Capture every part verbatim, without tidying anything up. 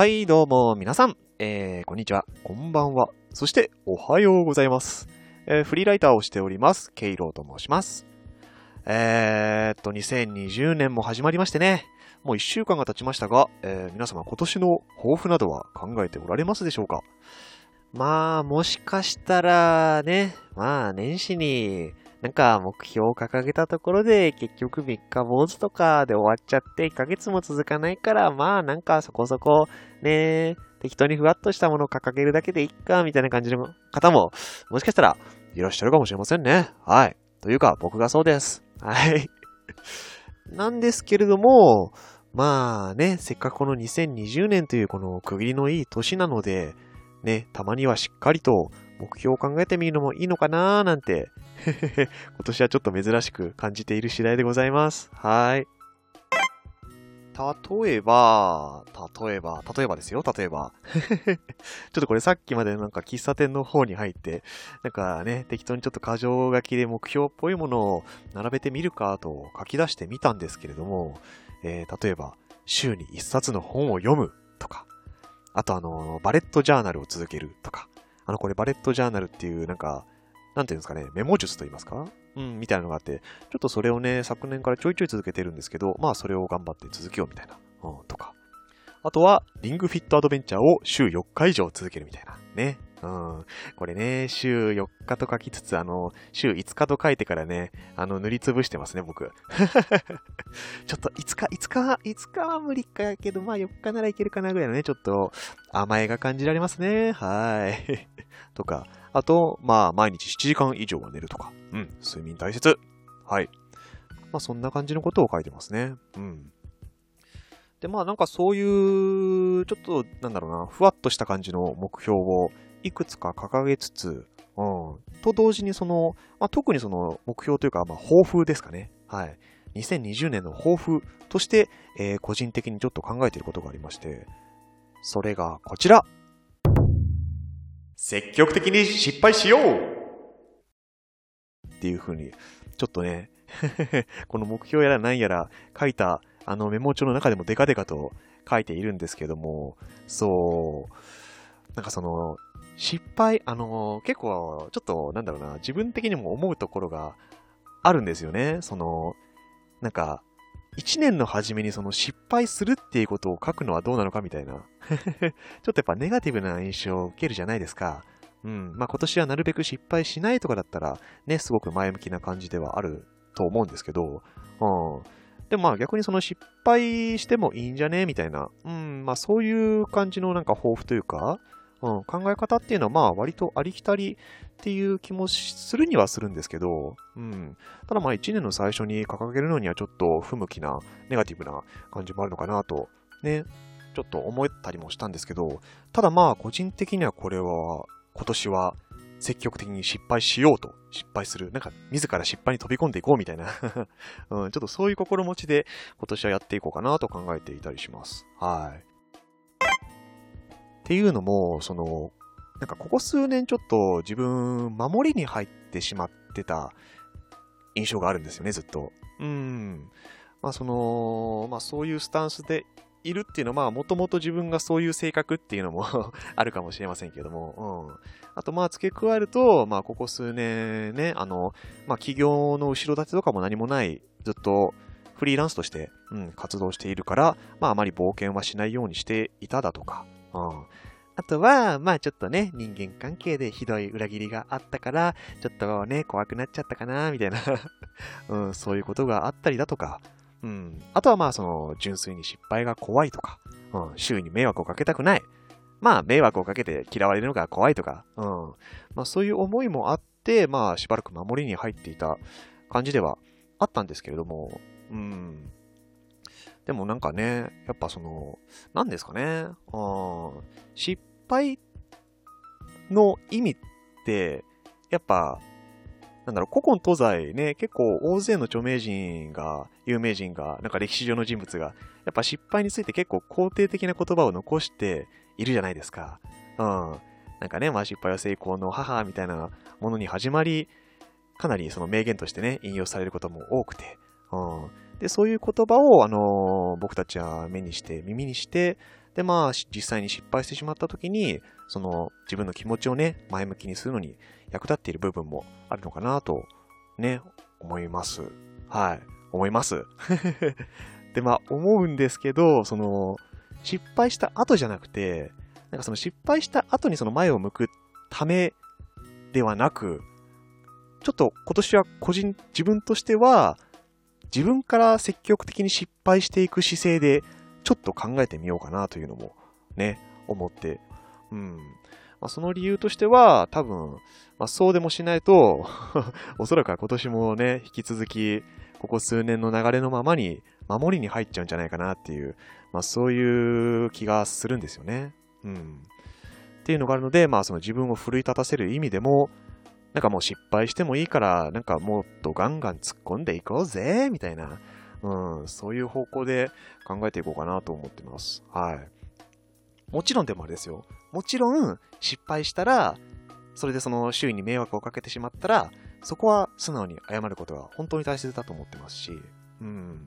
はいどうも皆さん、えー、こんにちは、こんばんは、そしておはようございます、えー、フリーライターをしておりますケイロウと申します。えー、っとにせんにじゅうねんも始まりましてね、もういっしゅうかんが経ちましたが、えー、皆様今年の抱負などは考えておられますでしょうか。まあもしかしたらね、まあ年始になんか目標を掲げたところで結局みっか坊主とかで終わっちゃっていっかげつも続かないから、まあなんかそこそこね適当にふわっとしたものを掲げるだけでいっかみたいな感じの方ももしかしたらいらっしゃるかもしれませんね。はい。というか僕がそうです。はい。なんですけれども、まあね、せっかくこのにせんにじゅうねんというこの区切りのいい年なのでね、たまにはしっかりと目標を考えてみるのもいいのかなーなんて今年はちょっと珍しく感じている次第でございます。はい。例えば例えば例えばですよ例えばちょっとこれさっきまでなんか喫茶店の方に入ってなんかね適当にちょっと箇条書きで目標っぽいものを並べてみるかと書き出してみたんですけれども、えー、例えば週にいっさつの本を読むとか、あとあのバレットジャーナルを続けるとか、あのこれバレットジャーナルっていうなんかなんていうんですかね、メモ術と言いますか、うんみたいなのがあって、ちょっとそれをね昨年からちょいちょい続けてるんですけど、まあそれを頑張って続けようみたいな、うん、とか、あとはリングフィットアドベンチャーを週よっか以上続けるみたいなね、うんこれね週よっかと書きつつあの週いつかと書いてからねあの塗りつぶしてますね僕ちょっといつかいつかいつかは無理かやけど、まあよっかならいけるかなぐらいのね、ちょっと甘えが感じられますね。はいとか、あとまあ毎日しちじかん以上は寝るとか、うん睡眠大切。はい。まあそんな感じのことを書いてますね。うんで、まあなんかそういうちょっとなんだろうな、ふわっとした感じの目標をいくつか掲げつつ、うんと同時にその、まあ、特にその目標というか、まあ抱負ですかね。はい。にせんにじゅうねんの抱負として、えー、個人的にちょっと考えていることがありまして、それがこちら。積極的に失敗しようっていう風にちょっとねこの目標やら何やら書いたあのメモ帳の中でもデカデカと書いているんですけども、そうなんかその失敗、あの結構ちょっとなんだろうな、自分的にも思うところがあるんですよね。そのなんかいちねんの初めにその失敗するっていうことを書くのはどうなのかみたいなちょっとやっぱネガティブな印象を受けるじゃないですか。うんまあ今年はなるべく失敗しないとかだったらねすごく前向きな感じではあると思うんですけど、うんでもまあ逆にその失敗してもいいんじゃねみたいな、うんまあそういう感じのなんか抱負というか、うん、考え方っていうのはまあ割とありきたりっていう気もするにはするんですけど、うん、ただまあいちねんの最初に掲げるのにはちょっと不向きなネガティブな感じもあるのかなとねちょっと思ったりもしたんですけど、ただまあ個人的にはこれは今年は積極的に失敗しようと、失敗するなんか自ら失敗に飛び込んでいこうみたいな、うん、ちょっとそういう心持ちで今年はやっていこうかなと考えていたりします。はいっていうのも、その、なんかここ数年ちょっと自分、守りに入ってしまってた印象があるんですよね、ずっと。うん。まあその、まあそういうスタンスでいるっていうのは、まあもともと自分がそういう性格っていうのもあるかもしれませんけども、うん。あとまあ付け加えると、まあここ数年ね、あの、まあ起業の後ろ盾とかも何もない、ずっと、フリーランスとして、うん、活動しているから、まああまり冒険はしないようにしていただとか、うん、あとはまあちょっとね人間関係でひどい裏切りがあったからちょっとね怖くなっちゃったかなみたいな、うん、そういうことがあったりだとか、うん、あとはまあその純粋に失敗が怖いとか、うん、周囲に迷惑をかけたくない、まあ迷惑をかけて嫌われるのが怖いとか、うんまあ、そういう思いもあってまあしばらく守りに入っていた感じではあったんですけれども、うんでもなんかね、やっぱその、なんですかね、うん、失敗の意味って、やっぱ、なんだろう、古今東西ね、結構大勢の著名人が、有名人が、なんか歴史上の人物が、やっぱ失敗について結構肯定的な言葉を残しているじゃないですか。うん。なんかね、まあ失敗は成功の母みたいなものに始まり、かなりその名言としてね、引用されることも多くて、うん。でそういう言葉を、あのー、僕たちは目にして耳にしてで、まあ、実際に失敗してしまった時に、その自分の気持ちをね、前向きにするのに役立っている部分もあるのかなと、ね、思います。はい。思います。で、まあ、思うんですけど、その、失敗した後じゃなくて、なんかその失敗した後にその前を向くためではなく、ちょっと今年は個人、自分としては、自分から積極的に失敗していく姿勢で、ちょっと考えてみようかなというのもね、思って。うん。まあ、その理由としては、多分、まあ、そうでもしないと、おそらくは今年もね、引き続き、ここ数年の流れのままに、守りに入っちゃうんじゃないかなっていう、まあ、そういう気がするんですよね。うん。っていうのがあるので、まあ、その自分を奮い立たせる意味でも、なんかもう失敗してもいいから、なんかもっとガンガン突っ込んでいこうぜ、みたいな。うん、そういう方向で考えていこうかなと思ってます。はい。もちろんでもあれですよ。もちろん失敗したら、それでその周囲に迷惑をかけてしまったら、そこは素直に謝ることが本当に大切だと思ってますし。うん。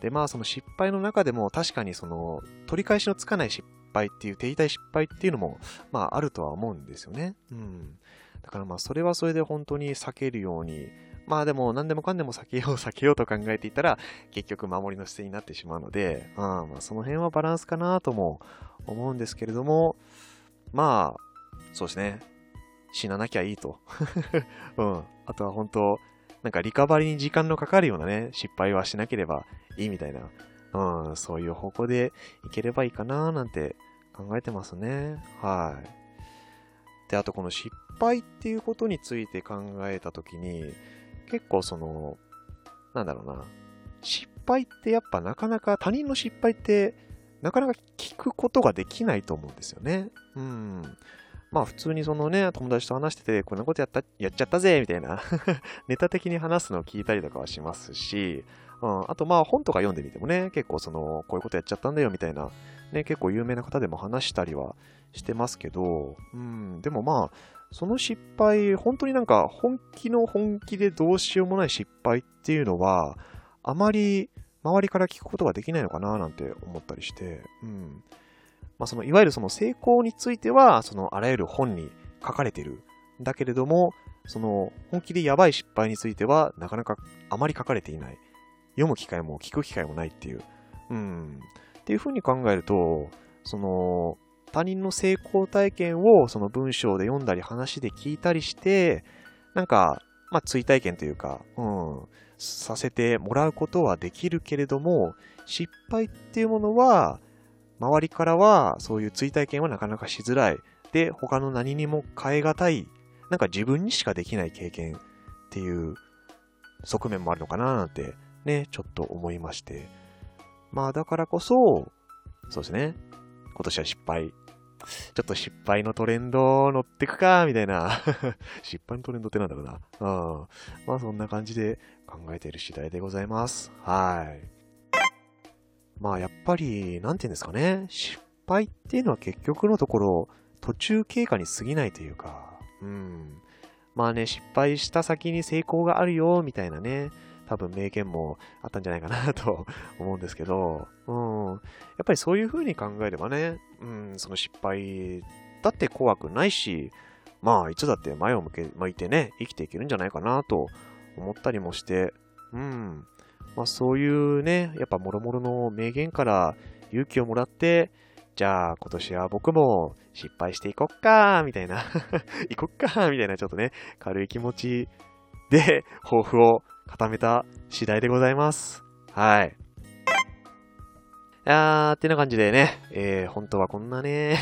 で、まあその失敗の中でも確かにその取り返しのつかない失敗っていう、手痛い失敗っていうのも、まああるとは思うんですよね。うん。だからまあそれはそれで本当に避けるように、まあでも何でもかんでも避けよう避けようと考えていたら結局守りの姿勢になってしまうので、うん、まあその辺はバランスかなとも思うんですけれども、まあそうですね、死ななきゃいいと、うん、あとは本当なんかリカバリーに時間のかかるようなね失敗はしなければいいみたいな、うん、そういう方向でいければいいかななんて考えてますね。はい。で、あとこの失敗っていうことについて考えたときに。結構その、なんだろうな、失敗ってやっぱなかなか、他人の失敗ってなかなか聞くことができないと思うんですよね。うん。まあ普通にそのね、友達と話してて、こんなことやった、やっちゃったぜみたいな、ネタ的に話すのを聞いたりとかはしますし、うん、あとまあ本とか読んでみてもね、結構その、こういうことやっちゃったんだよみたいな、ね、結構有名な方でも話したりはしてますけど、うん、でもまあ、その失敗、本当になんか本気の本気でどうしようもない失敗っていうのは、あまり周りから聞くことができないのかななんて思ったりして、うん。まあその、いわゆるその成功については、そのあらゆる本に書かれてる。だけれども、その本気でやばい失敗については、なかなかあまり書かれていない。読む機会も聞く機会もないっていう。うん。っていうふうに考えると、その、他人の成功体験をその文章で読んだり話で聞いたりして、なんか、まあ追体験というか、うん、させてもらうことはできるけれども、失敗っていうものは、周りからはそういう追体験はなかなかしづらい。で、他の何にも変えがたい、なんか自分にしかできない経験っていう側面もあるのかななんてね、ちょっと思いまして。まあだからこそ、そうですね、今年は失敗。ちょっと失敗のトレンド乗ってくかみたいな失敗のトレンドってなんだろうな、うん、まあそんな感じで考えている次第でございます。はい。まあやっぱりなんていうんですかね、失敗っていうのは結局のところ途中経過に過ぎないというか、うん、まあね、失敗した先に成功があるよみたいなね、多分名言もあったんじゃないかなと思うんですけど、うん、やっぱりそういう風に考えればね、うん、その失敗だって怖くないし、まあいつだって前を向け、向いてね、生きていけるんじゃないかなと思ったりもして、うん、まあそういうね、やっぱ諸々の名言から勇気をもらって、じゃあ今年は僕も失敗していこっか、みたいな、いこっか、みたいなちょっとね、軽い気持ちで抱負を固めた次第でございます。はい。あーってな感じでね、えー、本当はこんなね、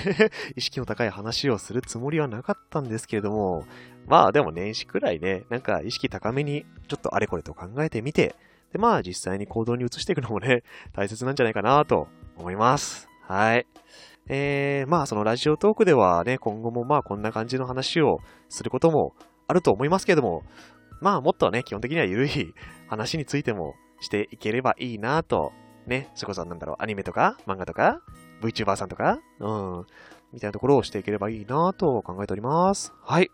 意識の高い話をするつもりはなかったんですけれども、まあでも年始くらいね、なんか意識高めにちょっとあれこれと考えてみて、でまあ実際に行動に移していくのもね、大切なんじゃないかなと思います。はい。えー、まあそのラジオトークではね、今後もまあこんな感じの話をすることもあると思いますけれども、まあもっとね、基本的には緩い話についてもしていければいいなと、ね、それこそなんだろう、アニメとか漫画とか VTuber さんとか、うん、みたいなところをしていければいいなと考えております。はい。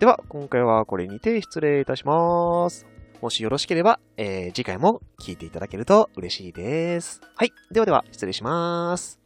では、今回はこれにて失礼いたします。もしよろしければ、えー、次回も聞いていただけると嬉しいです。はい。ではでは、失礼します。